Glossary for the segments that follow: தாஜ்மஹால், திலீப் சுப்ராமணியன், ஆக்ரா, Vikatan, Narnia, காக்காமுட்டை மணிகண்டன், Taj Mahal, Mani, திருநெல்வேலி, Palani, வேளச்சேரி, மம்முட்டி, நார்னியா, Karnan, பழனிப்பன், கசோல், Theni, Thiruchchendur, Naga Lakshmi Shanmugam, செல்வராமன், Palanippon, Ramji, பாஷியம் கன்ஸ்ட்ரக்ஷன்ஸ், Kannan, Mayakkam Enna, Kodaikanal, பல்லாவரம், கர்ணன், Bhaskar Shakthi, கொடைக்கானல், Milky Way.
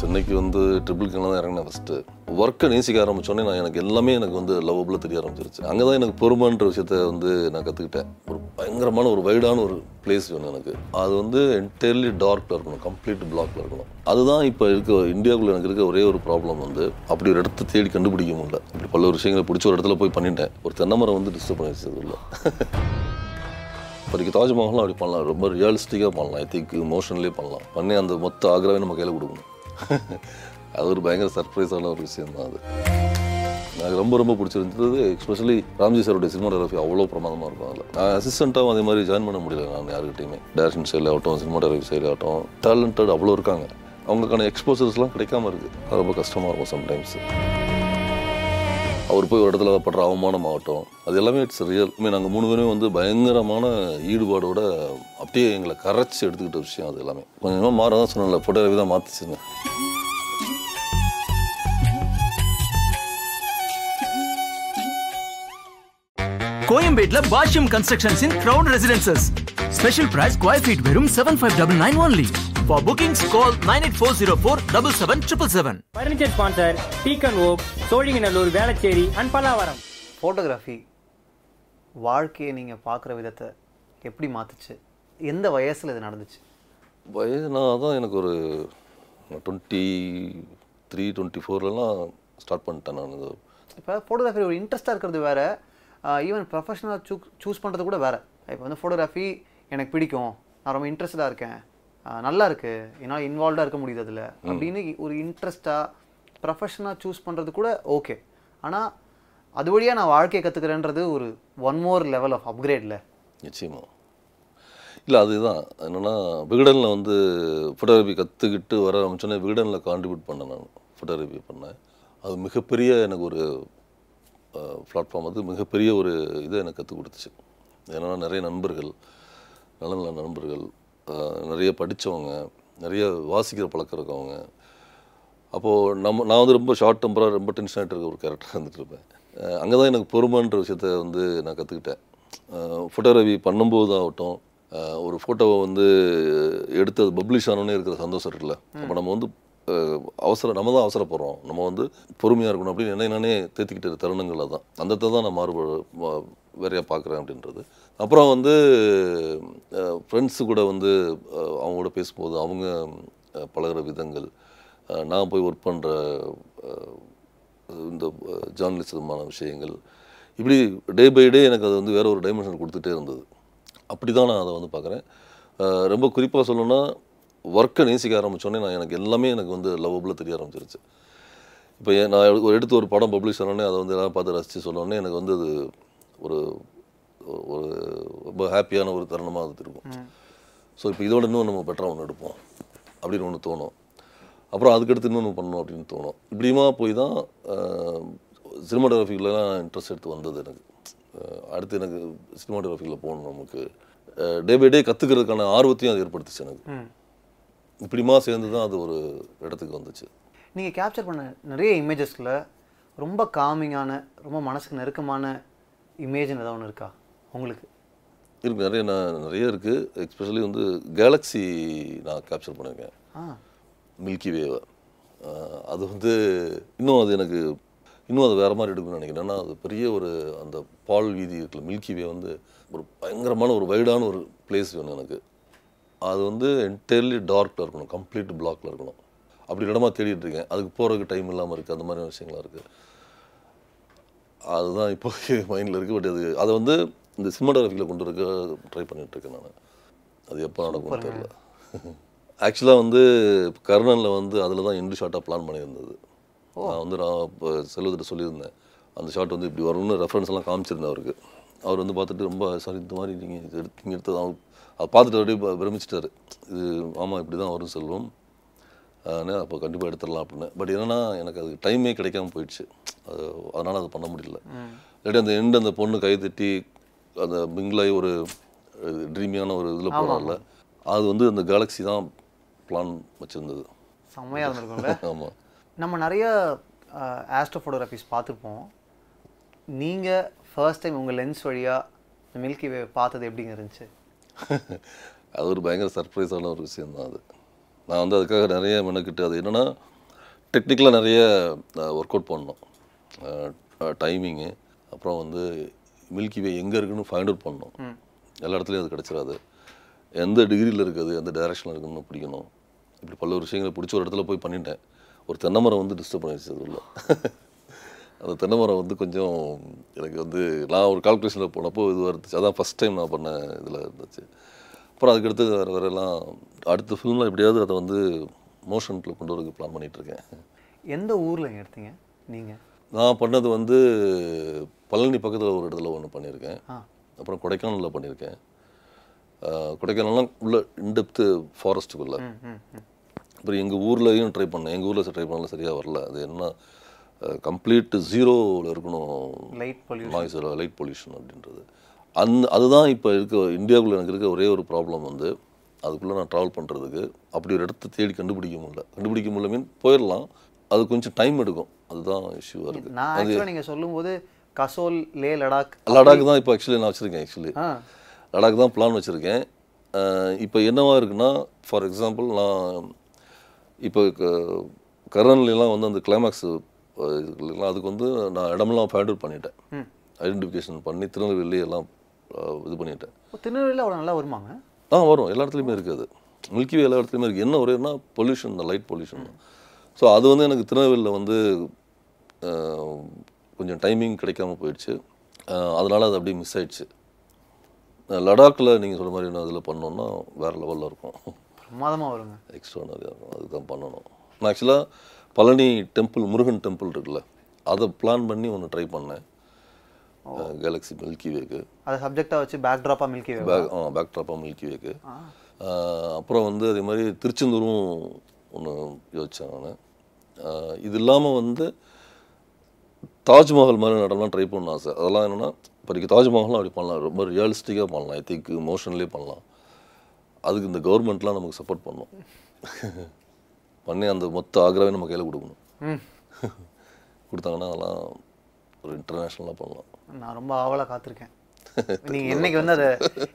சென்னைக்கு வந்து ட்ரிபிள் கேல தான் இறங்கினேன். ஃபஸ்ட்டு ஒர்க்கை நேசிக்க ஆரம்பித்தோடனே நான் எனக்கு எல்லாமே எனக்கு வந்து லவ்வபுளாக தெரிய ஆரம்பிச்சிருச்சு. அங்கே தான் எனக்கு பொறுமைன்ற விஷயத்த வந்து நான் கற்றுக்கிட்டேன். ஒரு பயங்கரமான ஒரு வைடான ஒரு பிளேஸ் வேணும் எனக்கு. அது வந்து என்டையர்லி டார்க்கில் இருக்கணும், கம்ப்ளீட் பிளாக்ல இருக்கணும். அதுதான் இப்போ இருக்க இந்தியாவுக்குள்ளே எனக்கு இருக்க ஒரே ஒரு ப்ராப்ளம். வந்து அப்படி ஒரு இடத்த தேடி கண்டுபிடிக்க முடியல. அப்படி பல்வேறு விஷயங்களை பிடிச்ச ஒரு இடத்துல போய் பண்ணிட்டேன். ஒரு தென்னமரம் வந்து டிஸ்டர்ப் பண்ணி வச்சதுல இப்போதைக்கு தாஜ்மஹாலும் அப்படி பண்ணலாம், ரொம்ப ரியலிஸ்டிக்காக பண்ணலாம், ஐ திங்க் இமோஷனலே பண்ணலாம். பண்ணி அந்த மொத்த ஆக்ராவே நம்ம கையில் கொடுக்கணும். அது ஒரு பயங்கர சர்ப்ரைஸான ஒரு விஷயம் தான். அது எனக்கு ரொம்ப ரொம்ப பிடிச்சிருந்தது. எஸ்பெஷலி ராம்ஜி சாரோடைய சினிமாட்டோகிராஃபி அவ்வளோ பிரமாதமாக இருக்கும். அதில் நான் அசிஸ்டண்ட்டாகவும் அதே மாதிரி ஜாயின் பண்ண முடியல. நான் யாருக்கிட்டையுமே டேரக்ஷன் சைடில் ஆகட்டும், சினிமாட்டோகிராஃபி சைடில் ஆகட்டும், டேலண்டட் அவ்வளோ இருக்காங்க. அவங்களுக்கான எக்ஸ்போசர்ஸ்லாம் கிடைக்காம இருக்குது. அது ரொம்ப கஷ்டமாக இருக்கும் சம்டைம்ஸ். அவர் போய் ஒரு இடத்துல படுற அவமானம் ஆகட்டும், அது எல்லாமே இட்ஸ் ரியல். நாங்கள் மூணு பேருமே வந்து பயங்கரமான ஈடுபாடோட அப்படியே எங்களை கரைச்சி எடுத்துக்கிட்ட விஷயம். அது எல்லாமே கொஞ்சமாக மாற தான் சொன்னல, ஃபோட்டோகிராஃபி தான் மாற்றிச்சுங்க. கோயம்பேட்ல பாஷியம் கன்ஸ்ட்ரக்ஷன்ஸின் crown residences special price square feet வெறும் 7599 only. For bookings, call 9840477777. Furniture sponsor, Teak & Oak, Solinganallur, Velachery and Palavaram. Photography, வாழ்க்கையை நீங்கள் பார்க்குற விதத்தை எப்படி மாற்றுச்சு? எந்த வயசில் இது நடந்துச்சு? வயசுனா தான் எனக்கு ஒரு 23-24லலாம் ஸ்டார்ட் பண்ணிட்டேன் நான். இப்போ ஃபோட்டோகிராஃபி ஒரு இன்ட்ரெஸ்ட்டாக இருக்கிறது வேறு, ஈவன் ப்ரொஃபஷனலாக சூஸ் பண்ணுறது கூட வேறு. இப்போ வந்து ஃபோட்டோகிராஃபி எனக்கு பிடிக்கும், நான் ரொம்ப இன்ட்ரெஸ்டாக இருக்கேன், நல்லா இருக்குது, என்னால் இன்வால்வ்டாக இருக்க முடியுது அதில் அப்படின்னு ஒரு இன்ட்ரெஸ்ட்டாக ப்ரொஃபஷனாக சூஸ் பண்ணுறது கூட ஓகே. ஆனால் அது வழியாக நான் வாழ்க்கையை கற்றுக்கிறேன்றது ஒரு ஒன் மோர் லெவல் ஆஃப் அப்கிரேடில். நிச்சயமாக இல்லை, அதுதான் என்னென்னா விகடனில் வந்து ஃபோட்டோகிராஃபி கற்றுக்கிட்டு வர ஆரம்பிச்சோன்னே விகடனில் கான்ட்ரிபியூட் பண்ணேன். நான் ஃபோட்டோகிராஃபி பண்ணேன். அது மிகப்பெரிய எனக்கு ஒரு பிளாட்ஃபார்ம். அது மிகப்பெரிய ஒரு இதை எனக்கு கற்றுக் கொடுத்துச்சு. ஏன்னா நிறைய நண்பர்கள், நல்ல நல்ல நண்பர்கள், நிறைய படித்தவங்க, நிறைய வாசிக்கிற பழக்கம் இருக்கவங்க. அப்போது நான் வந்து ரொம்ப ஷார்ட் டெம்பராக ரொம்ப டென்ஷன் ஆகிட்டு இருக்க ஒரு கேரக்டராக இருந்துகிட்ருப்பேன். அங்கே தான் எனக்கு பொறுமைன்ற விஷயத்த வந்து நான் கற்றுக்கிட்டேன். ஃபோட்டோகிராஃபி பண்ணும்போது ஆகட்டும், ஒரு ஃபோட்டோவை வந்து எடுத்து அது பப்ளிஷ் ஆனோன்னே இருக்கிற சந்தோஷம் இருக்குல்ல. அப்போ நம்ம வந்து நம்ம தான் அவசரப்படுறோம், நம்ம வந்து பொறுமையாக இருக்கணும் அப்படின்னு என்னென்னே தேர்த்திக்கிட்ட தருணங்களில் தான் அந்த தான் நான் மாறுபாடு வேறையாக பார்க்குறேன் அப்படின்றது. அப்புறம் வந்து ஃப்ரெண்ட்ஸு கூட வந்து அவங்க கூட பேசும்போது அவங்க பழகிற விதங்கள், நான் போய் ஒர்க் பண்ணுற இந்த ஜேர்னலிசமான விஷயங்கள், இப்படி டே பை டே எனக்கு அது வந்து வேறு ஒரு டைமென்ஷன் கொடுத்துட்டே இருந்தது. அப்படி தான் நான் அதை வந்து பார்க்குறேன். ரொம்ப குறிப்பாக சொல்லணுன்னா ஒர்க்கை நேசிக்க ஆரம்பித்தோடனே நான் எனக்கு எல்லாமே எனக்கு வந்து லவ்வபுளாக தெரிய ஆரம்பிச்சிருச்சு. இப்போ நான் எடுத்து ஒரு படம் பப்ளிஷ் ஆனோடனே அதை வந்து எல்லாம் பார்த்து ரசித்து சொன்னோடனே எனக்கு வந்து அது ஒரு ஒரு ரொம்ப ஹாப்பியான ஒரு தருணமாக அது இருக்கும். ஸோ இப்போ இதோட இன்னும் நம்ம பெட்டராக ஒன்று எடுப்போம் அப்படின்னு ஒன்று தோணும். அப்புறம் அதுக்கடுத்து இன்னொன்று பண்ணணும் அப்படின்னு தோணும். இப்படியுமா போய் தான் சினிமாட்டோகிராஃபிக்கெலாம் இன்ட்ரெஸ்ட் எடுத்து வந்தது எனக்கு. அடுத்து எனக்கு சினிமாட்டோகிராஃபிக்கில் போகணும், நமக்கு டே பை டே கற்றுக்கிறதுக்கான ஆர்வத்தையும் அது ஏற்படுத்துச்சு எனக்கு. இப்படிமா சேர்ந்து தான் அது ஒரு இடத்துக்கு வந்துச்சு. நீங்கள் கேப்சர் பண்ண நிறைய இமேஜஸில் ரொம்ப காமிங்கான, ரொம்ப மனசுக்கு நெருக்கமான இமேஜின் ஏதாவது ஒன்று இருக்கா உங்களுக்கு? இருக்குது, நிறைய இருக்குது. எஸ்பெஷலி வந்து கேலக்ஸி நான் கேப்சர் பண்ணியிருக்கேன், மில்கி வேவை. அது வந்து இன்னும் அது எனக்கு இன்னும் அது வேறு மாதிரி எடுக்கணும்னு நினைக்கிறேன். ஏன்னா அது பெரிய ஒரு அந்த பால் வீதி இருக்குல்ல, மில்கி வே வந்து ஒரு பயங்கரமான ஒரு வைடான ஒரு பிளேஸ் வேணும் எனக்கு. அது வந்து என்டையர்லி டார்க்கில் இருக்கணும், கம்ப்ளீட் பிளாக்ல இருக்கணும். அப்படி இடமா தேடிட்டு இருக்கேன். அதுக்கு போகிறதுக்கு டைம் இல்லாமல் இருக்குது. அந்த மாதிரி விஷயங்களாக இருக்குது. அதுதான் இப்போ மைண்டில் இருக்குது. பட் அது அதை வந்து இந்த சினிமாட்டோகிராஃபியில் கொண்டு இருக்க ட்ரை பண்ணிகிட்ருக்கேன் நான். அது எப்போ நடக்கும்னு தெரியல. ஆக்சுவலாக வந்து கர்ணனில் வந்து அதில் தான் எண்டு ஷார்ட்டாக பிளான் பண்ணியிருந்தது. நான் வந்து இப்போ செல்வத்திட்ட சொல்லியிருந்தேன் அந்த ஷார்ட் வந்து இப்படி வரும்னு ரெஃபரன்ஸ்லாம் காமிச்சிருந்தேன் அவருக்கு. அவர் வந்து பார்த்துட்டு ரொம்ப சாரி இந்த மாதிரி நீங்கள் எடுத்தது அவங்க அதை பார்த்துட்டு அப்படியே பிரமிச்சிட்டாரு. இது ஆமாம் இப்படி தான் வரும் செல்வம், அப்போ கண்டிப்பாக எடுத்துடலாம் அப்படின்னு. பட் என்னென்னா எனக்கு அது டைமே கிடைக்காம போயிடுச்சு. அது அதனால் அது பண்ண முடியல. இல்லாட்டி அந்த எண்டு அந்த பொண்ணு கை தட்டி அந்த பிங்களாகி ஒரு ட்ரீமியான ஒரு இதில் போனால அது வந்து அந்த கேலக்ஸி தான் பிளான் வச்சுருந்தது. செம்மையாக இருந்திருக்கும்ல. ஆமாம், நம்ம நிறைய ஆஸ்ட்ரோ ஃபோட்டோகிராஃபிஸ் பார்த்துருப்போம். நீங்கள் ஃபர்ஸ்ட் டைம் உங்கள் லென்ஸ் வழியாக மில்கி வே பார்த்தது எப்படிங்க இருந்துச்சு? அது ஒரு பயங்கர சர்ப்ரைஸான ஒரு விஷயம் தான். அது நான் வந்து அதுக்காக நிறைய மெனக்கிட்டு, அது என்னென்னா டெக்னிக்கலாக நிறைய ஒர்க் அவுட் பண்ணோம், டைமிங்கு, அப்புறம் வந்து மில்கி வே எங்கே இருக்குன்னு ஃபைண்ட் அவுட் பண்ணணும். எல்லா இடத்துலையும் அது கிடச்சிடாது, எந்த டிகிரியில் இருக்குது, எந்த டைரெக்ஷனில் இருக்குன்னு பிடிக்கணும். இப்படி பல்வேறு விஷயங்களை பிடிச்ச ஒரு இடத்துல போய் பண்ணிட்டேன். ஒரு தென்னை மரம் வந்து டிஸ்டர்ப் பண்ணிடுச்சு, அதுக்குள்ள அந்த தென்னை மரம் வந்து கொஞ்சம் எனக்கு வந்து நான் ஒரு கால்குலேஷனில் போனப்போ இதுவாக இருந்துச்சு. அதான் ஃபஸ்ட் டைம் நான் பண்ண இதில் இருந்துச்சு. அப்புறம் அதுக்கடுத்து வேறு வேறெல்லாம் அடுத்த ஃபிலிமில் எப்படியாவது அதை வந்து மோஷனில் கொண்டு வரதுக்கு பிளான் பண்ணிகிட்ருக்கேன். எந்த ஊரில் எடுத்தீங்க நீங்கள்? நான் பண்ணது வந்து பழனி பக்கத்தில் ஒரு இடத்துல ஒன்று பண்ணியிருக்கேன், அப்புறம் கொடைக்கானலில் பண்ணியிருக்கேன். கொடைக்கானல்லாம் உள்ள இன்டெப்த்து ஃபாரஸ்ட்டுக்குள்ளே. அப்புறம் எங்கள் ஊர்லேயும் ட்ரை பண்ணேன், எங்கள் ஊரில் ட்ரை பண்ணலாம், சரியாக வரல. அது என்ன கம்ப்ளீட் ஜீரோவில் இருக்கணும் நாய்ஸ், லைட் பொல்யூஷன் அப்படின்றது. அதுதான் இப்போ இருக்க இந்தியாவுக்குள்ளே எனக்கு இருக்க ஒரே ஒரு ப்ராப்ளம் வந்து அதுக்குள்ளே நான் ட்ராவல் பண்ணுறதுக்கு அப்படி ஒரு இடத்த தேடி கண்டுபிடிக்க முடியல மீன் போயிடலாம், அது கொஞ்சம் டைம் எடுக்கும். அதுதான் இஷ்யூவாக இருக்குது. நான் ஆக்சுவலாக நீங்கள் சொல்லும்போது கசோல், லே, லடாக் தான் இப்போ ஆக்சுவலி நான் வச்சுருக்கேன். ஆக்சுவலி லடாக் தான் பிளான் வச்சுருக்கேன். இப்போ என்னவாக இருக்குன்னா, ஃபார் எக்ஸாம்பிள் நான் இப்போ கர்னன்லாம் வந்து அந்த கிளைமேக்ஸ் இதுக்குலாம் அதுக்கு வந்து நான் இடமெல்லாம் ஃபைண்ட் அவுட் பண்ணிட்டேன், ஐடென்டிஃபிகேஷன் பண்ணி திருநெல்வேலி எல்லாம் இது பண்ணிட்டேன். திருநெல்வேலியில் அவ்வளோ நல்லா வருமாங்க? ஆ, வரும். எல்லா இடத்துலையுமே இருக்குது, மில்கி வே எல்லா இடத்துலையுமே இருக்குது. என்ன ஒரேன்னா பொல்யூஷன் தான், லைட் பொல்யூஷன் தான். ஸோ அது வந்து எனக்கு திருநெல்வேலியில் வந்து கொஞ்சம் டைமிங் கிடைக்காம போயிடுச்சு, அதனால் அது அப்படியே மிஸ் ஆயிடுச்சு. லடாக்கில் நீங்கள் சொல்கிற மாதிரி என்ன அதில் பண்ணோன்னா வேறு லெவலில் இருக்கும், பிரமாதமாக வருங்க, எக்ஸ்ட்ரானரியாக இருக்கும். அதுதான் பண்ணணும். நான் ஆக்சுவலாக பழனி டெம்பிள், முருகன் டெம்பிள் இருக்குல்ல, அதை பிளான் பண்ணி ஒன்று ட்ரை பண்ணேன், கேலக்ஸி மில்கி வேக்கு. அதை சப்ஜெக்டாக வச்சு பேக்ட்ராப்பாக மில்கி வே, பேக்ட்ராப்பாக மில்கி வேக்கு. அப்புறம் வந்து அதே மாதிரி திருச்செந்தூரும் ஒன்று யோசித்தேன் நான். இது இல்லாமல் வந்து தாஜ்மஹால் மாதிரி நடலாம் ட்ரை பண்ண ஆசை. அதெல்லாம் என்னென்னா இப்போதைக்கு தாஜ்மஹாலும் அப்படி பண்ணலாம், ரொம்ப ரியலிஸ்டிக்காக பண்ணலாம், ஐ திங்க் மோஷன்லேயே பண்ணலாம். அதுக்கு இந்த கவர்மெண்ட்லாம் நமக்கு சப்போர்ட் பண்ணணும், பண்ணி அந்த மொத்த ஆக்ராவே நம்ம கையில் கொடுக்கணும். கொடுத்தாங்கன்னா அதெல்லாம் ஒரு இன்டர்நேஷ்னலாக பண்ணலாம். நான் ரொம்ப ஆவலாக காத்திருக்கேன், நீங்கள் என்னைக்கு வந்து அதை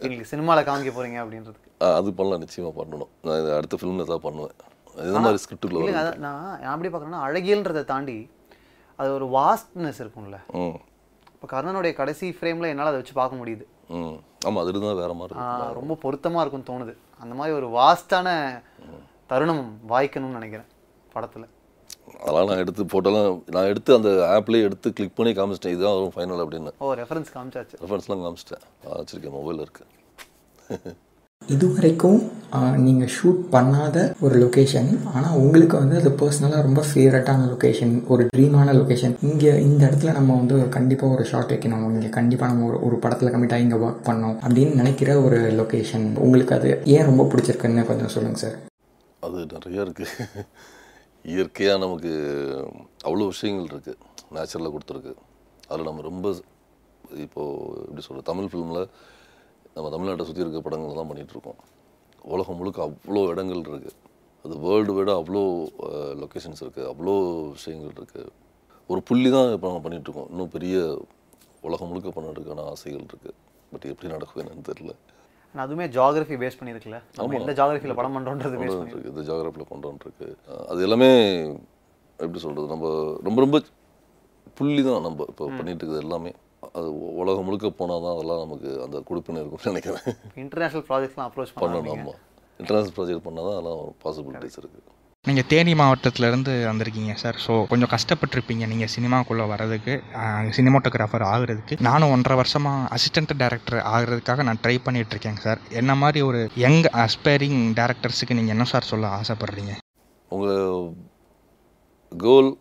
எங்களுக்கு சினிமாவில் காமிக்க போகிறீங்க அப்படின்றதுக்கு. அது பண்ணலாம், நிச்சயமாக பண்ணணும். நான் இது அடுத்த ஃபிலிமில் தான் பண்ணுவேன். இதே மாதிரி ஸ்கிரிப்டுக்குள்ள வரும். நான் எப்படி பார்க்குறேன்னா, அழகியல்ன்றதை தாண்டி அது ஒரு வாஸ்ட்னஸ் இருக்கும்ல. இப்போ கர்ணனுடைய கடைசி ஃப்ரேமில் என்னால் அதை வச்சு பார்க்க முடியுது. ஆமாம், அது இருந்தால் வேறு மாதிரி ரொம்ப பொருத்தமாக இருக்கும்னு தோணுது. அந்த மாதிரி ஒரு வாஸ்டான தருணம் வாய்க்கணும்னு நினைக்கிறேன் படத்தில். அதெல்லாம் நான் எடுத்து போட்டோலாம், நான் எடுத்து அந்த ஆப்லேயே எடுத்து கிளிக் பண்ணி காமிச்சிட்டேன், இதுதான் வரும் ஃபைனல் அப்படின்னு. ஓ, ரெஃபரன்ஸ் காமிச்சாச்சு? ரெஃபரன்ஸ்லாம் காமிச்சிட்டேன், வச்சுருக்கேன், மொபைலில் இருக்குது. இது வரைக்கும் நீங்கள் ஷூட் பண்ணாத ஒரு லொக்கேஷன், ஆனால் உங்களுக்கு வந்து அது பர்சனலாக ரொம்ப ஃபேவரட்டான லொக்கேஷன், ஒரு ட்ரீமான லொக்கேஷன், இங்கே இந்த இடத்துல நம்ம வந்து கண்டிப்பாக ஒரு ஷார்ட் வைக்கணும், இங்கே கண்டிப்பாக நம்ம ஒரு படத்தில் கம்மிட்டாக இங்கே ஒர்க் பண்ணோம் அப்படின்னு நினைக்கிற ஒரு லொக்கேஷன் உங்களுக்கு அது ஏன் ரொம்ப பிடிச்சிருக்குன்னு கொஞ்சம் சொல்லுங்கள் சார். அது நிறையா இருக்குது, இயற்கையாக நமக்கு அவ்வளோ விஷயங்கள் இருக்குது, நேச்சுரலாக கொடுத்துருக்கு. அதில் நம்ம ரொம்ப இப்போது எப்படி சொல்கிறது, தமிழ் ஃபிலிமில் நம்ம தமிழ்நாட்டை சுற்றி இருக்க படங்கள் தான் பண்ணிகிட்ருக்கோம். உலகம் முழுக்க அவ்வளோ இடங்கள் இருக்குது, அது வேர்ல்டு வைடாக அவ்வளோ லொக்கேஷன்ஸ் இருக்குது, அவ்வளோ விஷயங்கள் இருக்குது. ஒரு புள்ளி தான் இப்போ நம்ம பண்ணிகிட்ருக்கோம், இன்னும் பெரிய உலகம் முழுக்க பண்ணுறதுக்கான ஆசைகள் இருக்குது. பட் எப்படி நடக்கும் என்னன்னு தெரியல. அதுவுமே ஜாகிரஃபி பேஸ் பண்ணியிருக்குல்ல, இந்த ஜாகிரஃபியில் படம் பண்ணுறோன்றது பேஸ் பண்ணியிருக்கு, இந்த ஜாகிரஃபியில் பண்ணுறோன்ருக்கு. அது எல்லாமே எப்படி சொல்கிறது, நம்ம ரொம்ப ரொம்ப புள்ளி தான் நம்ம இப்போ பண்ணிகிட்டு இருக்குது எல்லாமே. அது உலகம் முழுக்க போனால் தான் அதெல்லாம் நமக்கு அந்த கொடுப்பினை இருக்கும்னு நினைக்கிறேன். இன்டர்நேஷ்னல் ப்ராஜெக்ட்ஸ்லாம் அப்ரோச் பண்ணணும். ஆமாம், இன்டர்நேஷ்னல் ப்ராஜெக்ட் பண்ணால் தான் அதெல்லாம் பாசிபிலிட்டிஸ் இருக்குது. நீங்கள் தேனி மாவட்டத்திலேருந்து வந்திருக்கீங்க சார், ஸோ கொஞ்சம் கஷ்டப்பட்டுருப்பீங்க நீங்கள் சினிமாக்குள்ளே வர்றதுக்கு, சினிமாட்டோகிராஃபர் ஆகிறதுக்கு. நானும் 1.5 வருஷமாக அசிஸ்டன்ட் டேரக்டர் ஆகிறதுக்காக நான் ட்ரை பண்ணிகிட்ருக்கேங்க சார். என்ன மாதிரி ஒரு யங் அஸ்பைரிங் டேரக்டர்ஸுக்கு நீங்கள் என்ன சார் சொல்ல ஆசைப்படுறீங்க? உங்கள் கோல்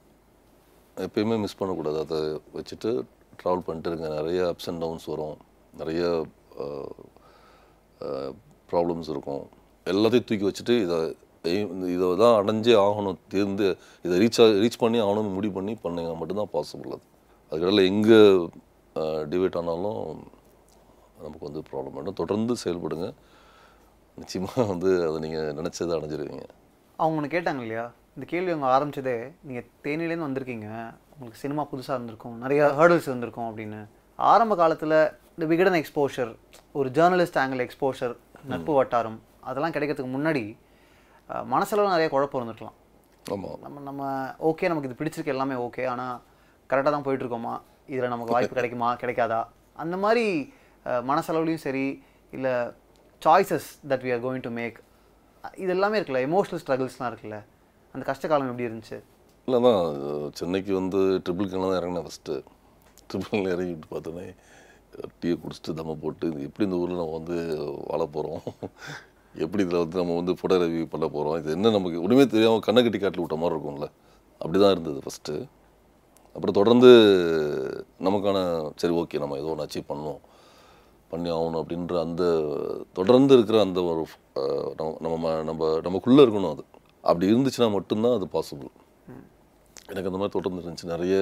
எப்பயுமே மிஸ் பண்ணக்கூடாது, அதை வச்சுட்டு ட்ராவல் பண்ணிட்டு இருங்க. நிறைய அப்ஸ் அண்ட் டவுன்ஸ் வரும், நிறைய ப்ராப்ளம்ஸ் இருக்கும், எல்லாத்தையும் தூக்கி வச்சுட்டு இதை தான் அடைஞ்சே ஆகணும், தேர்ந்து இதை ரீச் பண்ணி ஆகணும்னு முடிவு பண்ணி பண்ணிங்க மட்டும்தான் பாசிபிள். அது அதுக்கடையில் எங்கே டிவேட் ஆனாலும் நமக்கு வந்து ப்ராப்ளம் ஆகிடும். தொடர்ந்து செயல்படுங்க, நிச்சயமாக வந்து அதை நீங்கள் நினச்சதை அடைஞ்சிருவீங்க. அவங்க ஒன்று கேட்டாங்க இல்லையா, இந்த கேள்வி அவங்க ஆரம்பித்ததே, நீங்கள் தேனிலேருந்து வந்திருக்கீங்க, உங்களுக்கு சினிமா புதுசாக இருந்திருக்கும், நிறைய ஹேர்டல்ஸ் இருந்திருக்கும் அப்படின்னு. ஆரம்ப காலத்தில் இந்த விகடன் எக்ஸ்போஷர், ஒரு ஜேர்னலிஸ்ட் ஆங்கிள் எக்ஸ்போஷர், நட்பு வட்டாரம், அதெல்லாம் கிடைக்கிறதுக்கு முன்னாடி மனசளவு நிறைய குழப்பம் இருந்துக்கலாம். நம்ம நம்ம ஓகே, நமக்கு இது பிடிச்சிருக்கு, எல்லாமே ஓகே, ஆனால் கரெக்டாக தான் போயிட்டுருக்கோமா, இதில் நமக்கு வாய்ப்பு கிடைக்குமா கிடைக்காதா, அந்த மாதிரி மனசளவுலையும் சரி, இல்லை choices that we are going to make, இது எல்லாமே இருக்குல்ல, எமோஷனல் ஸ்ட்ரகிள்ஸ்லாம் இருக்குல்ல, அந்த கஷ்டகாலம் எப்படி இருந்துச்சு? இல்லை தான், சென்னைக்கு வந்து ட்ரிபிள் கேலாம் தான் இறங்கினேன். ஃபஸ்ட்டு ட்ரிபிள் இறங்கிட்டு பார்த்தோன்னே டீயை குடிச்சிட்டு தம்ம போட்டு, எப்படி இந்த ஊரில் நம்ம வந்து வாழ போகிறோம், எப்படி இதில் வந்து நம்ம வந்து ஃபோட்டோகிராஃபி பண்ண போகிறோம், இது என்ன நமக்கு ஒன்றுமே தெரியாமல் கண்ணை கட்டி காட்டில் விட்ட மாதிரி இருக்கும்ல, அப்படி தான் இருந்தது ஃபஸ்ட்டு. அப்புறம் தொடர்ந்து நமக்கான சரி ஓகே நம்ம ஏதோ ஒன்று அச்சீவ் பண்ணணும், பண்ணி ஆகணும் அப்படின்ற அந்த தொடர்ந்து இருக்கிற அந்த ஒரு நம்ம நம்ம நமக்குள்ளே இருக்கணும். அது அப்படி இருந்துச்சுன்னா மட்டும்தான் அது பாசிபிள். எனக்கு அந்த மாதிரி தொடர்ந்து இருந்துச்சு. நிறைய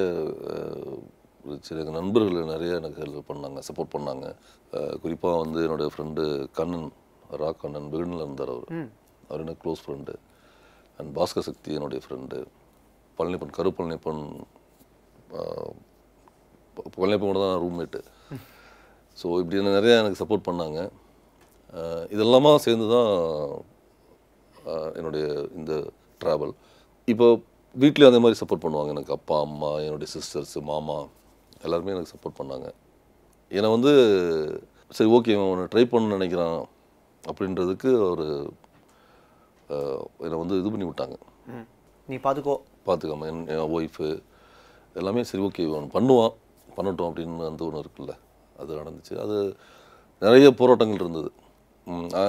எங்கள் நண்பர்கள் நிறைய எனக்கு ஹெல்ப் பண்ணாங்க, சப்போர்ட் பண்ணாங்க. குறிப்பாக வந்து என்னோடய ஃப்ரெண்டு கண்ணன், கண்ணன் விகடனில் இருந்தார். அவர் எனக்கு close friend. And Bhaskar Sakthi என்னுடைய ஃப்ரெண்டு. பழனிப்பன், பழனிப்பனோட தான் ரூம்மேட்டு. ஸோ இப்படி நிறையா எனக்கு சப்போர்ட் பண்ணாங்க. இதெல்லாமா சேர்ந்து தான் என்னுடைய இந்த ட்ராவல். இப்போ வீட்லேயும் அதே மாதிரி சப்போர்ட் பண்ணுவாங்க. எனக்கு அப்பா, அம்மா, என்னுடைய சிஸ்டர்ஸு, மாமா எல்லாருமே எனக்கு சப்போர்ட் பண்ணாங்க. ஏன்னா வந்து சரி ஓகே அவனை ட்ரை பண்ண நினைக்கிறான் அப்படின்றதுக்கு ஒரு என்னை வந்து இது பண்ணி விட்டாங்க. நீ பார்த்துக்காம என் ஒய்ஃபு எல்லாமே சரி ஓகே அவன் பண்ணட்டும் அப்படின்னு அந்த ஒன்று இருக்குல்ல, அது நடந்துச்சு. அது நிறைய போராட்டங்கள் இருந்தது.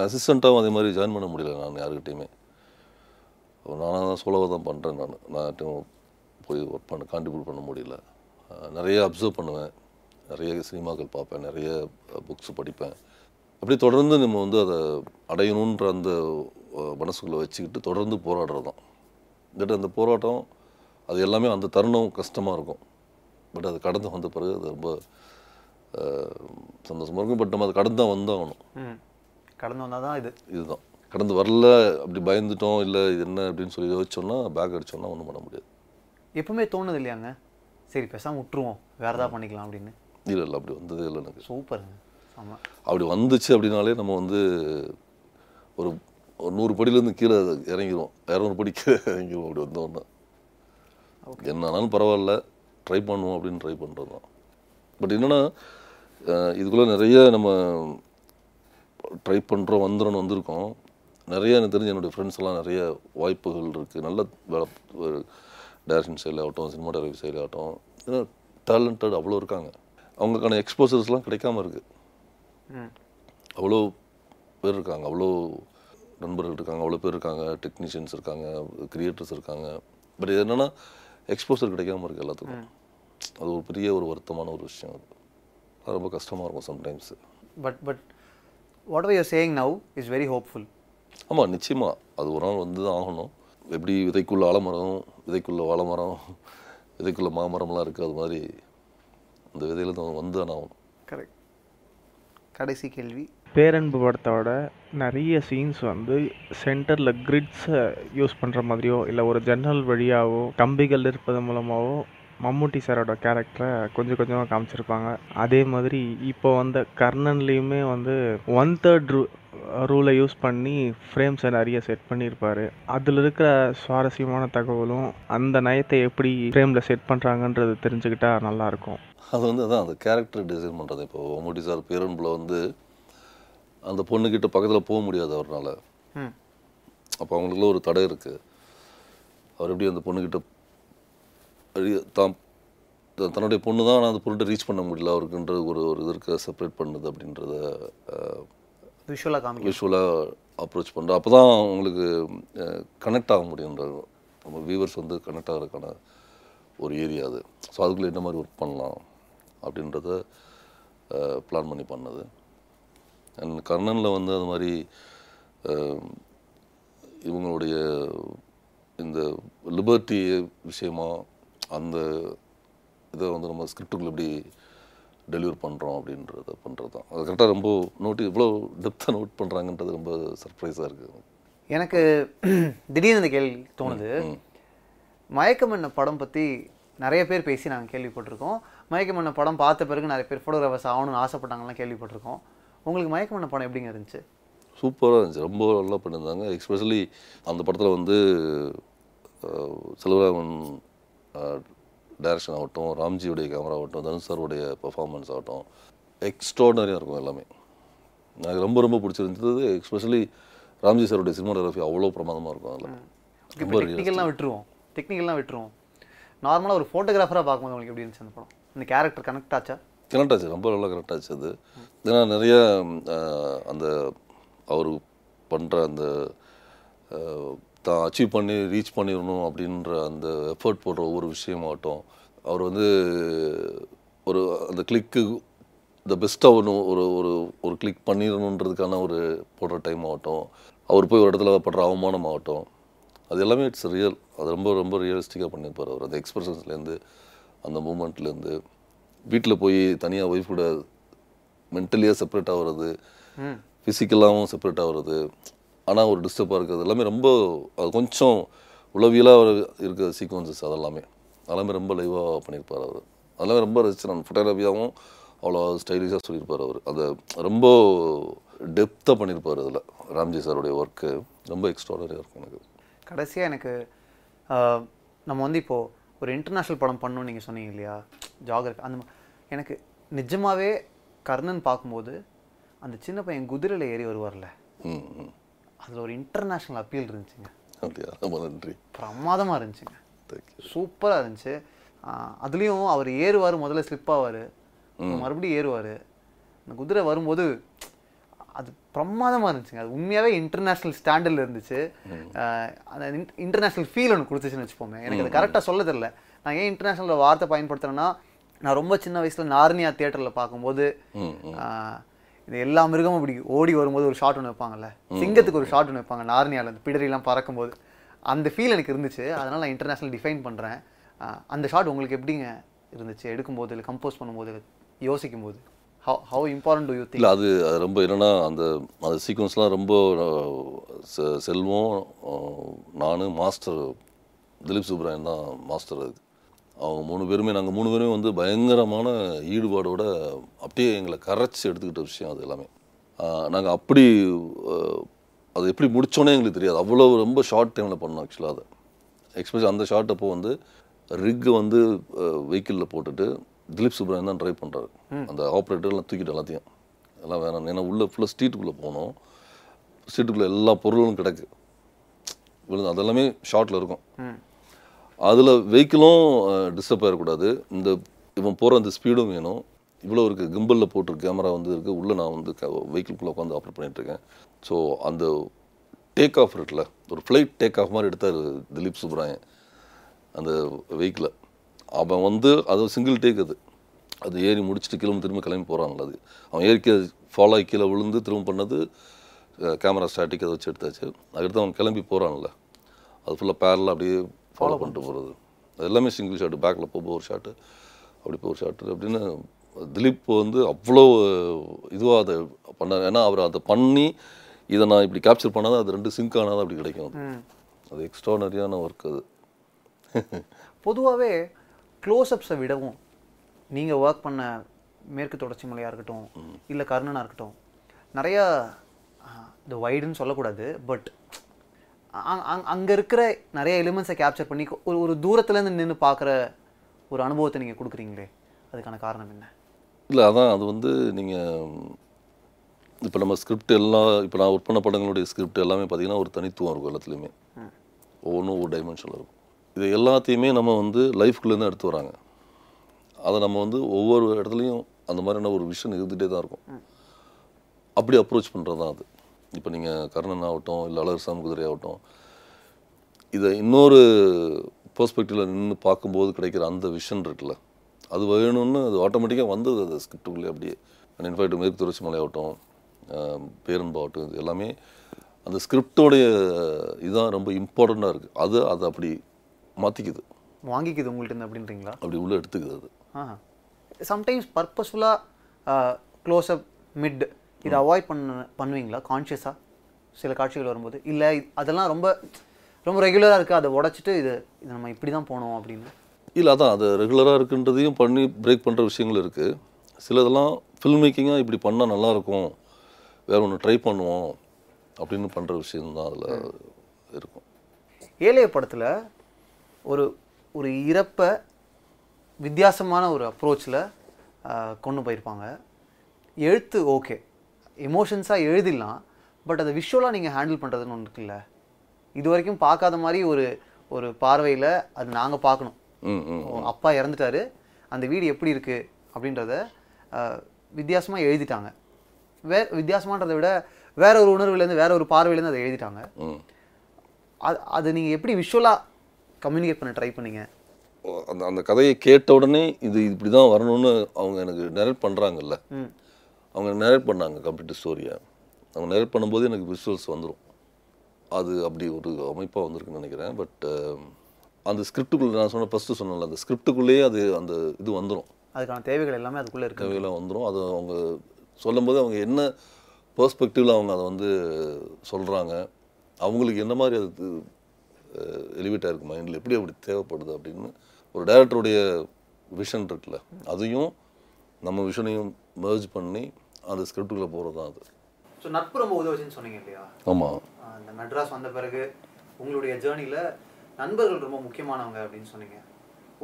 அசிஸ்டண்ட்டாகவும் அதே மாதிரி ஜாயின் பண்ண முடியல நான் யாருக்கிட்டையுமே. நானாக தான் சோலோவாக தான் பண்ணுறேன். நான் போய் ஒர்க் பண்ண கான்ட்ரிபியூட் பண்ண முடியல. நிறைய அப்சர்வ் பண்ணுவேன், நிறைய சினிமாக்கள் பார்ப்பேன், நிறைய புக்ஸ் படிப்பேன். அப்படி தொடர்ந்து நம்ம வந்து அதை அடையணுன்ற அந்த மனசுக்குள்ளே வச்சுக்கிட்டு தொடர்ந்து போராடுறது தான். பட் அந்த போராட்டம் அது எல்லாமே அந்த தருணம் கஷ்டமாக இருக்கும். பட் அது கடந்து வந்த பிறகு அது ரொம்ப சந்தோஷமாக இருக்கும். பட் நம்ம அதை கடந்து தான் வந்தாகணும். கடந்து வந்தால் தான் இதுதான் கடந்து வரல அப்படி பயந்துட்டோம் இல்லை இது என்ன அப்படின்னு சொல்லி யோசிச்சோன்னா பேக் அடிச்சோன்னா ஒன்றும் பண்ண முடியாது. எப்பவுமே தோணுது இல்லையாங்க, சரி பேசாமல் விட்டுருவோம், வேறு ஏதாவது பண்ணிக்கலாம் அப்படின்னு? இல்லை இல்லை, அப்படி வந்ததே இல்லை எனக்கு. சூப்பருங்க. ஆமாம், அப்படி வந்துச்சு அப்படின்னாலே நம்ம வந்து ஒரு 100 படியிலேருந்து கீழே இறங்கிடுவோம், 200 படி கீழே இறங்கிடுவோம். அப்படி வந்தோன்னா என்னாலும் பரவாயில்ல ட்ரை பண்ணுவோம் அப்படின்னு ட்ரை பண்ணுறது தான். பட் என்னென்னா இதுக்குள்ளே நிறைய நம்ம ட்ரை பண்ணுறோம், வந்துடும்னு வந்திருக்கோம். நிறைய எனக்கு தெரிஞ்ச என்னுடைய ஃப்ரெண்ட்ஸ்லாம் நிறைய வாய்ப்புகள் இருக்குது. நல்ல டைரக்ஷன் சைடில் ஆகட்டும், சினிமாட்டோகிராஃபி சைடில் ஆகட்டும், ஏன்னா டேலண்டட் அவ்வளோ இருக்காங்க. அவங்களுக்கான எக்ஸ்போசர்ஸ்லாம் கிடைக்காம இருக்குது. அவ்வளோ பேர் இருக்காங்க, அவ்வளோ நண்பர்கள் இருக்காங்க, அவ்வளோ பேர் இருக்காங்க, டெக்னீஷியன்ஸ் இருக்காங்க, கிரியேட்டர்ஸ் இருக்காங்க. பட் இது என்னென்னா எக்ஸ்போசர் கிடைக்காம இருக்குது எல்லாத்துக்கும். அது ஒரு பெரிய ஒரு வருத்தமான ஒரு விஷயம். அது ரொம்ப கஷ்டமாக இருக்கும் sometimes. But what are you saying now is very hopeful. ஆமாம், நிச்சயமாக அது ஒரு நாள் வந்து தான் ஆகணும். எப்படி விதைக்குள்ளே ஆலமரம், விதைக்குள்ளே வாழைமரம், விதைக்குள்ளே மாமரம்லாம் இருக்குது, அது மாதிரி அந்த விதையில் தான் வந்து தான் ஆகணும். கரெக்ட். கடைசி கேள்வி. பேரன்பு படத்தோட நிறைய சீன்ஸ் வந்து சென்டரில் கிரிட்ஸை யூஸ் பண்ணுற மாதிரியோ இல்லை ஒரு ஜன்னல் வழியாகவோ கம்பிகள் இருப்பது மூலமாகவோ மம்முட்டி சாரோட கேரக்டரை கொஞ்சம் கொஞ்சமாக காமிச்சிருப்பாங்க. அதே மாதிரி இப்போ வந்த கர்ணன்லேயுமே வந்து 1/3 ரூலை யூஸ் பண்ணி ஃப்ரேம்ஸை நிறைய செட் பண்ணியிருப்பார். அதில் இருக்கிற சுவாரஸ்யமான தகவலும் அந்த நயத்தை எப்படி ஃப்ரேமில் செட் பண்ணுறாங்கன்றது தெரிஞ்சுக்கிட்டா நல்லாயிருக்கும். அது வந்து அதான் அந்த கேரக்டர் டிசைன் பண்ணுறது. இப்போது மம்முட்டி சார் பேரன்பில் வந்து அந்த பொண்ணுக்கிட்ட பக்கத்தில் போக முடியாது அவரால். அப்போ அவங்களுக்குள்ள ஒரு தடை இருக்குது. அவர் எப்படி அந்த பொண்ணுக்கிட்ட தான் தன்னுடைய பொண்ணு தான் ஆனால் அந்த பொருட்டை ரீச் பண்ண முடியல அவருக்குன்ற ஒரு ஒரு இதற்கு செப்பரேட் பண்ணுது அப்படின்றத விஷுவலாக அப்ரோச் பண்ணுறோம். அப்போ தான் அவங்களுக்கு கனெக்ட் ஆக முடியுன்றது, நம்ம வியூவர்ஸ் வந்து கனெக்ட் ஆகிறதுக்கான ஒரு ஏரியா அது. ஸோ அதுக்குள்ளே என்ன மாதிரி ஒர்க் பண்ணலாம் அப்படின்றத பிளான் பண்ணி பண்ணது. அண்ட் கர்ணனில் வந்து அது மாதிரி இவங்களுடைய இந்த லிபர்ட்டி விஷயமாக அந்த இதை வந்து நம்ம ஸ்கிரிப்டுக்குள்ள எப்படி டெலிவர் பண்ணுறோம் அப்படின்றத பண்ணுறது தான். அது கரெக்டாக ரொம்ப நோட்டு இவ்வளோ டெப்த்தாக நோட் பண்ணுறாங்கன்றது ரொம்ப சர்ப்ரைஸாக இருக்குது எனக்கு. திடீர்னு இந்த கேள்வி தோணுது. மயக்கம் என்ன படம் பற்றி நிறைய பேர் பேசி நாங்கள் கேள்விப்பட்டிருக்கோம். மயக்கம் என்ன படம் பார்த்த பிறகு நிறைய பேர் ஃபோட்டோகிராஃபர்ஸ் ஆகணும்னு ஆசைப்பட்டாங்கலாம் கேள்விப்பட்டிருக்கோம். உங்களுக்கு மயக்கம் என்ன படம் எப்படிங்க இருந்துச்சு? சூப்பராக இருந்துச்சு, ரொம்ப நல்லா பண்ணியிருந்தாங்க. எஸ்பெஷலி அந்த படத்தில் வந்து செல்வராமன் டைரக்ஷன் ஆகட்டும், ராம்ஜியுடைய கேமரா ஆகட்டும், தனுஷ் சாருடைய பர்ஃபார்மன்ஸ் ஆகட்டும், எக்ஸ்ட்ராடனரியாக இருக்கும் எல்லாமே. எனக்கு ரொம்ப ரொம்ப பிடிச்சிருந்தது. எஸ்பெஷலி ராம்ஜி சாருடைய சினிமாட்டோகிராஃபி அவ்வளோ பிரமாதமாக இருக்கும். அதில் டெக்னிக்கல்லாம் விட்டுருவோம். நார்மலாக ஒரு ஃபோட்டோகிராஃபராக பார்க்கும்போது உங்களுக்கு எப்படி இருந்துச்சு அந்த படம்? இந்த கேரக்டர் கனெக்ட் ஆச்சு ரொம்ப நல்லா கனெக்ட் ஆச்சு. அது ஏன்னா நிறையா அந்த அவர் பண்ணுற அந்த தான் அச்சீவ் பண்ணி ரீச் பண்ணிடணும் அப்படின்ற அந்த எஃபர்ட் போடுற ஒவ்வொரு விஷயமாகட்டும், அவர் வந்து ஒரு அந்த கிளிக்கு த பெஸ்ட்டாக ஒன்று ஒரு ஒரு ஒரு கிளிக் பண்ணிடணுன்றதுக்கான ஒரு போடுற டைம் ஆகட்டும், அவர் போய் ஒரு இடத்துல படுற அவமானம் ஆகட்டும், அது எல்லாமே இட்ஸ் ரியல். அது ரொம்ப ரொம்ப ரியலிஸ்டிக்காக பண்ணியிருப்பார் அவர். அந்த எக்ஸ்பிரஷன்ஸ்லேருந்து அந்த மூமெண்ட்லேருந்து வீட்டில் போய் தனியாக ஒய்ஃப் கூட மென்டலியாக செப்ரேட் ஆகிறது, ஃபிசிக்கலாகவும் செப்ரேட் ஆகிறது, ஆனால் ஒரு டிஸ்டர்பாக இருக்கிறது எல்லாமே ரொம்ப அது கொஞ்சம் உளவியலாக இருக்கிற சீக்வன்சஸ் அதெல்லாமே அதெல்லாமே ரொம்ப லைவாக பண்ணியிருப்பார் அவர். அதெல்லாமே ரொம்ப ரசிச்சு நான் ஃபோட்டோகிராஃபியாகவும் அவ்வளோ ஸ்டைலிஷாக சொல்லியிருப்பார் அவர். அதை ரொம்ப டெப்த்தாக பண்ணியிருப்பார். அதில் ராம்ஜி சாருடைய ஒர்க்கு ரொம்ப எக்ஸ்ட்ராடனரியாக இருக்கும். எனக்கு கடைசியாக எனக்கு நம்ம வந்து இப்போது ஒரு இன்டர்நேஷ்னல் படம் பண்ணணும்னு நீங்கள் சொன்னீங்க இல்லையா, ஜாகிரபி. அந்த எனக்கு நிஜமாகவே கர்ணன் பார்க்கும்போது அந்த சின்ன பையன் குதிரையில் ஏறி வருவார்ல, அதில் ஒரு இன்டர்நேஷ்னல் அப்பீல் இருந்துச்சுங்க. அப்படியா? ரொம்ப நன்றி. பிரமாதமாக இருந்துச்சுங்க, சூப்பராக இருந்துச்சு. அதுலேயும் அவர் ஏறுவார், முதல்ல ஸ்லிப் ஆவார், மறுபடியும் ஏறுவார், அந்த குதிரை வரும்போது அது பிரமாதமாக இருந்துச்சுங்க. அது உண்மையாகவே இன்டர்நேஷ்னல் ஸ்டாண்டர்டில் இருந்துச்சு. அந்த இன்டர்நேஷ்னல் ஃபீல் ஒன்று கொடுத்துச்சுன்னு வச்சுப்போமே. எனக்கு அது கரெக்டாக சொல்ல தெரில. நான் ஏன் இன்டர்நேஷ்னல் வார்த்தை பயன்படுத்துகிறேன்னா, நான் ரொம்ப சின்ன வயசில் நார்னியா தியேட்டரில் பார்க்கும்போது இந்த எல்லா மிருகமும் இப்படி ஓடி வரும்போது ஒரு ஷாட் ஒன்று வைப்பாங்கல்ல, சிங்கத்துக்கு ஒரு ஷாட் ஒன்று வைப்பாங்க நார்னியாவில், அந்த பிடரிலாம் பறக்கும்போது, அந்த ஃபீல் எனக்கு இருந்துச்சு. அதனால் நான் இன்டர்நேஷ்னல் டிஃபைன் பண்ணுறேன். அந்த ஷாட் உங்களுக்கு எப்படிங்க இருந்துச்சு எடுக்கும்போது, இல்லை கம்போஸ் பண்ணும்போது, இல்லை யோசிக்கும் போது? How important to you think? இல்லை, அது அது ரொம்ப என்னென்னா அந்த அந்த சீக்வன்ஸ்லாம் ரொம்ப செல்வம் நானும் மாஸ்டர் திலீப் சுப்ராமணியன் தான் மாஸ்டர். அது அவங்க மூணு பேருமே, நாங்கள் மூணு பேருமே வந்து பயங்கரமான ஈடுபாடோட அப்படியே எங்களை கரைச்சி எடுத்துக்கிட்ட விஷயம் அது எல்லாமே. நாங்கள் அப்படி அது எப்படி முடித்தோன்னே எங்களுக்கு தெரியாது, அவ்வளோ ரொம்ப ஷார்ட் டைமில் பண்ணோம் ஆக்சுவலாக. அதை எக்ஸ்பெஷலி அந்த ஷார்ட் அப்போ வந்து ரிக்கு வந்து வெஹிக்கிளில் போட்டுட்டு திலீப் சுப்ராமணியன் தான் ட்ரைவ் பண்ணுறாரு. அந்த ஆப்ரேட்டர்லாம் தூக்கிட்டு எல்லாத்தையும் எல்லாம் வேணாம், ஏன்னா உள்ளே ஃபுல்லாக ஸ்ட்ரீட்டுக்குள்ளே போனோம், ஸ்ட்ரீட்டுக்குள்ளே எல்லா பொருளும் கிடக்கு விழுந்து, அதெல்லாமே ஷார்ட்டில் இருக்கும். அதில் வெஹிக்கிளும் டிஸ்டர்ப் ஆகிடக்கூடாது, இந்த இவன் போகிற அந்த ஸ்பீடும் வேணும், இவ்வளோ இருக்குது, கிம்பலில் போட்டிருக்கு, கேமரா வந்து இருக்குது, உள்ளே நான் வந்து வெஹிக்கிள்குள்ளே உட்காந்து ஆப்ரேட் பண்ணிகிட்ருக்கேன். ஸோ அந்த டேக் ஆஃப் இருக்குல்ல, ஒரு ஃப்ளைட் டேக் ஆஃப் மாதிரி எடுத்தார் திலீப் சுப்ராமணியன் அந்த வெஹிக்கிளை. அவன் வந்து அது சிங்கிள் டேக், அது அது ஏறி முடிச்சுட்டு கிளம்பி திரும்ப கிளம்பி போகிறாங்களா, அது அவன் ஏறிக்க ஃபாலோ கீழே விழுந்து திரும்ப பண்ணது கேமரா ஸ்டாட்டிக் அதை வச்சு எடுத்தாச்சு. அதுக்கடுத்து அவன் கிளம்பி போகிறான்ல, அது ஃபுல்லாக பேரலாக அப்படியே ஃபாலோ பண்ணிட்டு போகிறது, அது எல்லாமே சிங்கிள் ஷாட்டு, பேக்கில் போக ஒரு ஷாட்டு, அப்படி போகிற ஷாட்டு அப்படின்னு திலீப் வந்து அவ்வளோ இதுவாக அதை பண்ணார். ஏன்னா அவர் அதை பண்ணி இதை நான் இப்படி கேப்சர் பண்ணாதான் அது ரெண்டு சிங்க் ஆனாதான் அப்படி கிடைக்கும். அது எக்ஸ்ட்ராடனரியான ஒர்க். அது பொதுவாகவே க்ளோஸ்அப்ஸை விடவும் நீங்கள் ஒர்க் பண்ண மேற்கு தொடர்ச்சி மலையாக இருக்கட்டும், இல்லை கர்ணனாக இருக்கட்டும், நிறையா இந்த வைடுன்னு சொல்லக்கூடாது, பட் அங்கே இருக்கிற நிறைய எலிமெண்ட்ஸை கேப்சர் பண்ணி ஒரு ஒரு தூரத்துலேருந்து நின்று பார்க்குற ஒரு அனுபவத்தை நீங்கள் கொடுக்குறீங்களே, அதுக்கான காரணம் என்ன? இல்லை அதான் அது வந்து நீங்கள் இப்போ நம்ம ஸ்கிரிப்ட் எல்லாம், இப்போ நான் ஒர்க் பண்ண படங்களுடைய ஸ்கிரிப்ட் எல்லாமே பார்த்திங்கன்னா ஒரு தனித்துவம் இருக்கும், எல்லாத்துலேயுமே ஒவ்வொன்றும் ஒரு டைமென்ஷனில் இருக்கும். இது எல்லாத்தையுமே நம்ம வந்து லைஃப்குள்ளேருந்து எடுத்து வராங்க. அதை நம்ம வந்து ஒவ்வொரு இடத்துலையும் அந்த மாதிரியான ஒரு விஷன் இருந்துகிட்டே தான் இருக்கும். அப்படி அப்ரோச் பண்ணுறது தான் அது. இப்போ நீங்கள் கர்ணன் ஆகட்டும், இல்லை அழகர் சாமி குதிரை ஆகட்டும், இதை இன்னொரு பெர்ஸ்பெக்டிவில் நின்று பார்க்கும்போது கிடைக்கிற அந்த விஷன் இருக்குல்ல, அது வேணும்னு அது ஆட்டோமேட்டிக்காக வந்தது அது ஸ்கிரிப்டுக்குள்ளே அப்படியே. அண்ட் இன்ஃபேக்ட் மேற்கு தொடர்ச்சி மலை ஆகட்டும், பேரன்பாகட்டும், இது எல்லாமே அந்த ஸ்கிரிப்டோடைய இதுதான் ரொம்ப இம்பார்ட்டண்ட்டாக இருக்குது. அது அதை அப்படி மாற்றிக்குது, வாங்கிக்குது உங்கள்கிட்ட அப்படின்றீங்களா, அப்படி உள்ளே எடுத்துக்குது அது. சம்டைம்ஸ் பர்பஸ்ஃபுல்லாக க்ளோஸ்அப் மிட் இதை அவாய்ட் பண்ணுவீங்களா கான்ஷியஸாக சில காட்சிகள் வரும்போது, இல்லை அதெல்லாம் ரொம்ப ரொம்ப ரெகுலராக இருக்குது அதை உடச்சிட்டு இது இது நம்ம இப்படி தான் போனோம் அப்படின்னு? இல்லை அதான் அது ரெகுலராக இருக்குன்றதையும் பண்ணி பிரேக் பண்ணுற விஷயங்கள் இருக்குது. சிலதெல்லாம் ஃபில்ம் மேக்கிங்காக இப்படி பண்ணால் நல்லாயிருக்கும், வேறு ஒன்று ட்ரை பண்ணுவோம் அப்படின்னு பண்ணுற விஷயம்தான் அதில் இருக்கும். ஏழைய படத்தில் ஒரு ஒரு இறப்பை வித்தியாசமான ஒரு அப்ரோச்சில் கொண்டு போயிருப்பாங்க. எழுத்து ஓகே, எமோஷன்ஸாக எழுதிடலாம், பட் அதை விஷுவலாக நீங்கள் ஹேண்டில் பண்ணுறதுன்னு ஒன்று இருக்குல்ல, இது வரைக்கும் பார்க்காத மாதிரி ஒரு ஒரு பார்வையில் அது நாங்கள் பார்க்கணும். அப்பா இறந்துட்டாரு, அந்த வீடு எப்படி இருக்குது அப்படின்றத வித்தியாசமாக எழுதிட்டாங்க. வித்தியாசமானதை விட வேற ஒரு உணர்வுலேருந்து வேற ஒரு பார்வையிலேருந்து அதை எழுதிட்டாங்க. அது நீங்கள் எப்படி விஷுவலாக கம்யூனிகேட் பண்ண ட்ரை பண்ணீங்க? அந்த அந்த கதையை கேட்ட உடனே இது இப்படி தான் வரணும்னு அவங்க எனக்கு நரேட் பண்ணுறாங்கல்ல, அவங்க நரேட் பண்ணாங்க கம்ப்ளீட் ஸ்டோரியை. அவங்க நரேட் பண்ணும்போது எனக்கு விஷுவல்ஸ் வந்துடும். அது அப்படி ஒரு அமைப்பாக வந்திருக்குன்னு நினைக்கிறேன். பட் அந்த ஸ்கிரிப்டுக்குள்ளே நான் சொன்ன ஃபஸ்ட்டு சொன்னேன்ல, அந்த ஸ்கிரிப்டுக்குள்ளேயே அது அந்த இது வந்துடும். அதுக்கான தேவைகள் எல்லாமே அதுக்குள்ளே இருக்க தேவைகளாக வந்துடும். அது அவங்க சொல்லும்போது அவங்க என்ன பெர்ஸ்பெக்டிவில் அவங்க அதை வந்து சொல்கிறாங்க, அவங்களுக்கு என்ன மாதிரி அது எலிவேட்டாக இருக்குது மைண்டில், எப்படி அப்படி தேவைப்படுது அப்படின்னு ஒரு டைரக்டருடைய விஷன் இருக்குல்ல, அதையும் நம்ம விஷனையும் மெர்ஜ் பண்ணி அந்த ஸ்கிரிப்டுக்குள்ளே போகிறது தான் அது. ஸோ நட்பு ரொம்ப உதவுச்சுன்னு சொன்னீங்க இல்லையா? ஆமாம். அந்த மெட்ராஸ் வந்த பிறகு உங்களுடைய ஜேர்னியில் நண்பர்கள் ரொம்ப முக்கியமானவங்க அப்படின்னு சொன்னீங்க.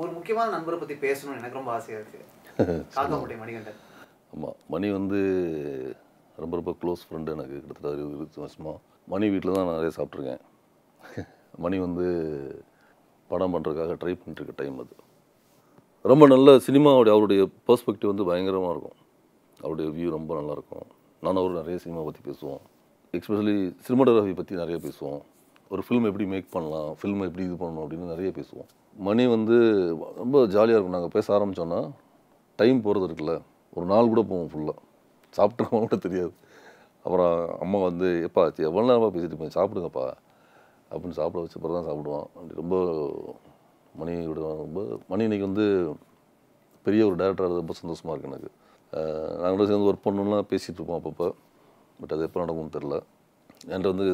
ஒரு முக்கியமான நண்பரை பற்றி பேசணும்னு எனக்கு ரொம்ப ஆசையாக இருக்குது, காக்காமுட்டை மணிகண்டன். ஆமாம், மணி வந்து ரொம்ப ரொம்ப க்ளோஸ் ஃப்ரெண்டு எனக்கு, கிட்டத்தட்ட 20 வருஷமாக. மணி வீட்டில் தான் நான் நிறைய சாப்பிட்ருக்கேன். மணி வந்து படம் பண்ணுறதுக்காக ட்ரை பண்ணிட்டுருக்க டைம் அது ரொம்ப நல்ல சினிமாவுடைய அவருடைய பெர்ஸ்பெக்டிவ் வந்து பயங்கரமாக இருக்கும், அவருடைய வியூ ரொம்ப நல்லாயிருக்கும். நான் அவரும் நிறைய சினிமா பற்றி பேசுவோம், எக்ஸ்பெஷலி சினிமாட்டோகிராஃபி பற்றி நிறைய பேசுவோம். ஒரு ஃபில்ம் எப்படி மேக் பண்ணலாம், ஃபில்மை எப்படி இது பண்ணணும் அப்படின்னு நிறைய பேசுவோம். மணி வந்து ரொம்ப ஜாலியாக இருக்கும். நாங்கள் பேச ஆரம்பித்தோன்னா டைம் போகிறது இருக்குல்ல, ஒரு நாள் கூட போவோம் ஃபுல்லாக, சாப்பிட்றவங்க கூட தெரியாது. அப்புறம் அம்மா வந்து எப்பா ஆச்சு, எவ்வளோ நேரமாக பேசிட்டு போய் சாப்பிடுங்கப்பா அப்படின்னு சாப்பிட வச்ச பிறகு தான் சாப்பிடுவான். அப்படி ரொம்ப மணி விடுவான். ரொம்ப மணி இன்றைக்கி வந்து பெரிய ஒரு டேரக்டராக ரொம்ப சந்தோஷமாக இருக்குது எனக்கு. நாங்களும் சேர்ந்து ஒர்க் பண்ணணுன்னா பேசிகிட்டு இருப்போம் அப்பப்போ, பட் அது எப்போ நடக்கும்னு தெரில. என்கிட்ட வந்து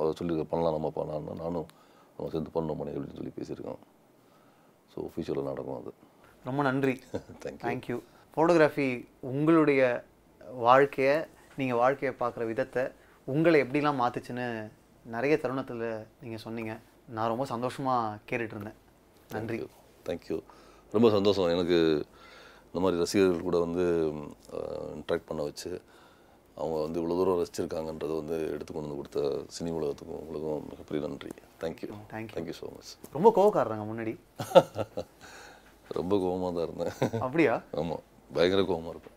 அதை சொல்லி பண்ணலாம் நம்ம பண்ணலாம்னா நானும் நம்ம சேர்ந்து பண்ணோம் மணி அப்படின்னு சொல்லி பேசியிருக்கோம். ஸோ ஃபியூச்சரில் நடக்கும் அது. ரொம்ப நன்றி. தேங்க்யூ. ஃபோட்டோகிராஃபி உங்களுடைய வாழ்க்கையை, நீங்கள் வாழ்க்கையை பார்க்குற விதத்தை உங்களை எப்படிலாம் மாற்றுச்சுன்னு நிறைய தருணத்தில் நீங்கள் சொன்னீங்க. நான் ரொம்ப சந்தோஷமாக கேட்டுட்ருந்தேன். நன்றி. தேங்க்யூ. ரொம்ப சந்தோஷம் எனக்கு இந்த மாதிரி ரசிகர்கள் கூட வந்து இன்ட்ராக்ட் பண்ண வச்சு அவங்க வந்து இவ்வளோ தூரம் ரசிச்சிருக்காங்கன்றதை வந்து எடுத்துக்கொண்டு வந்து கொடுத்த சினி உலகத்துக்கும் உங்களுக்கும் மிகப்பெரிய நன்றி. தேங்க்யூ. Thank you so much. ரொம்ப கோவக்காரங்க முன்னாடி ரொம்ப கோவமாக தான் இருந்தேன். அப்படியா? ஆமாம், பயங்கர கோவமாக இருப்பேன்.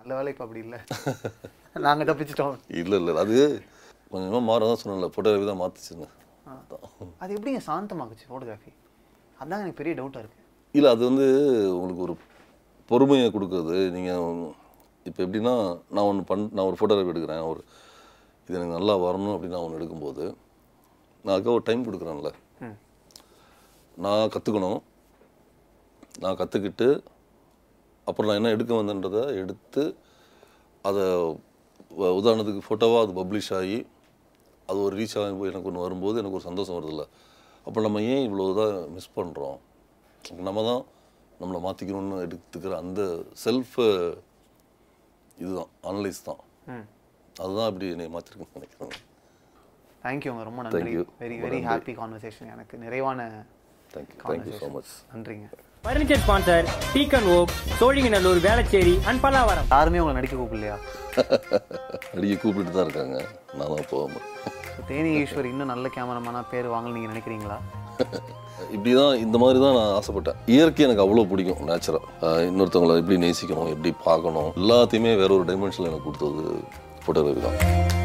நல்ல வேலை இப்போ அப்படி இல்லை, நாங்கள் தப்பிச்சிட்டோம். இல்லை இல்லை, அது கொஞ்சமாக மாறதான் சொன்னல, ஃபோட்டோகிராஃபி தான் மாற்றிச்சுன்னு. அது எப்படிங்க சாந்தமாக்குச்சு ஃபோட்டோகிராஃபி? அதுதான் எனக்கு பெரிய டவுட்டாக இருக்குது. இல்லை, அது வந்து உங்களுக்கு ஒரு பொறுமையை கொடுக்குறது. நீங்கள் இப்போ எப்படின்னா, நான் ஒரு ஃபோட்டோகிராஃபி எடுக்கிறேன், ஒரு இது எனக்கு நல்லா வரணும் அப்படின்னு நான் ஒன்று எடுக்கும்போது நான் அதுக்காக ஒரு டைம் கொடுக்குறேன்ல, நான் கற்றுக்கணும். நான் கற்றுக்கிட்டு அப்புறம் நான் என்ன எடுக்க வந்தேன்றதை எடுத்து அதை, உதாரணத்துக்கு ஃபோட்டோவாக அது பப்ளிஷ் ஆகி அது ஒரு ரீச் ஆகி போய் எனக்கு ஒன்று வரும்போது எனக்கு ஒரு சந்தோஷம் வருது இல்லை? அப்போ நம்ம ஏன் இவ்வளோ தான் மிஸ் பண்ணுறோம், நம்ம தான் நம்மளை மாற்றிக்கணும்னு எடுத்துக்கிற அந்த செல்ஃப் இதுதான், அனலைஸ் தான், அதுதான் அப்படி என்னை மாற்றிருக்குன்னு நினைக்கிறேன். தேங்க்யூங்க, ரொம்ப நன்றி. வெரி வெரி ஹாப்பி கான்வர்சேஷன், எனக்கு நிறைவான. தேங்க்யூ. Thank you so much. நன்றிங்க. Furniture sponsor deacon okay, Sholinganallur, வேளச்சேரி and பல்லாவரம். யாருமே உங்களை நடிக்க கூப்பிடலையா? நடிக்க கூப்பிட்டு தான் இருக்காங்க, நான் தான் போகாமல். தேனி ஈஸ்வர் இன்னும் நல்ல கேமராமேனாக பேர் வாங்கன்னு நீங்கள் நினைக்கிறீங்களா? இப்படி தான், இந்த மாதிரி தான் நான் ஆசைப்பட்டேன். இயற்கை எனக்கு அவ்வளோ பிடிக்கும், நேச்சுரலாக. இன்னொருத்தவங்களை எப்படி நேசிக்கணும், எப்படி பார்க்கணும், எல்லாத்தையுமே வேற ஒரு டைமென்ஷனில் எனக்கு கொடுத்தது ஃபோட்டோகிராஃபி தான்.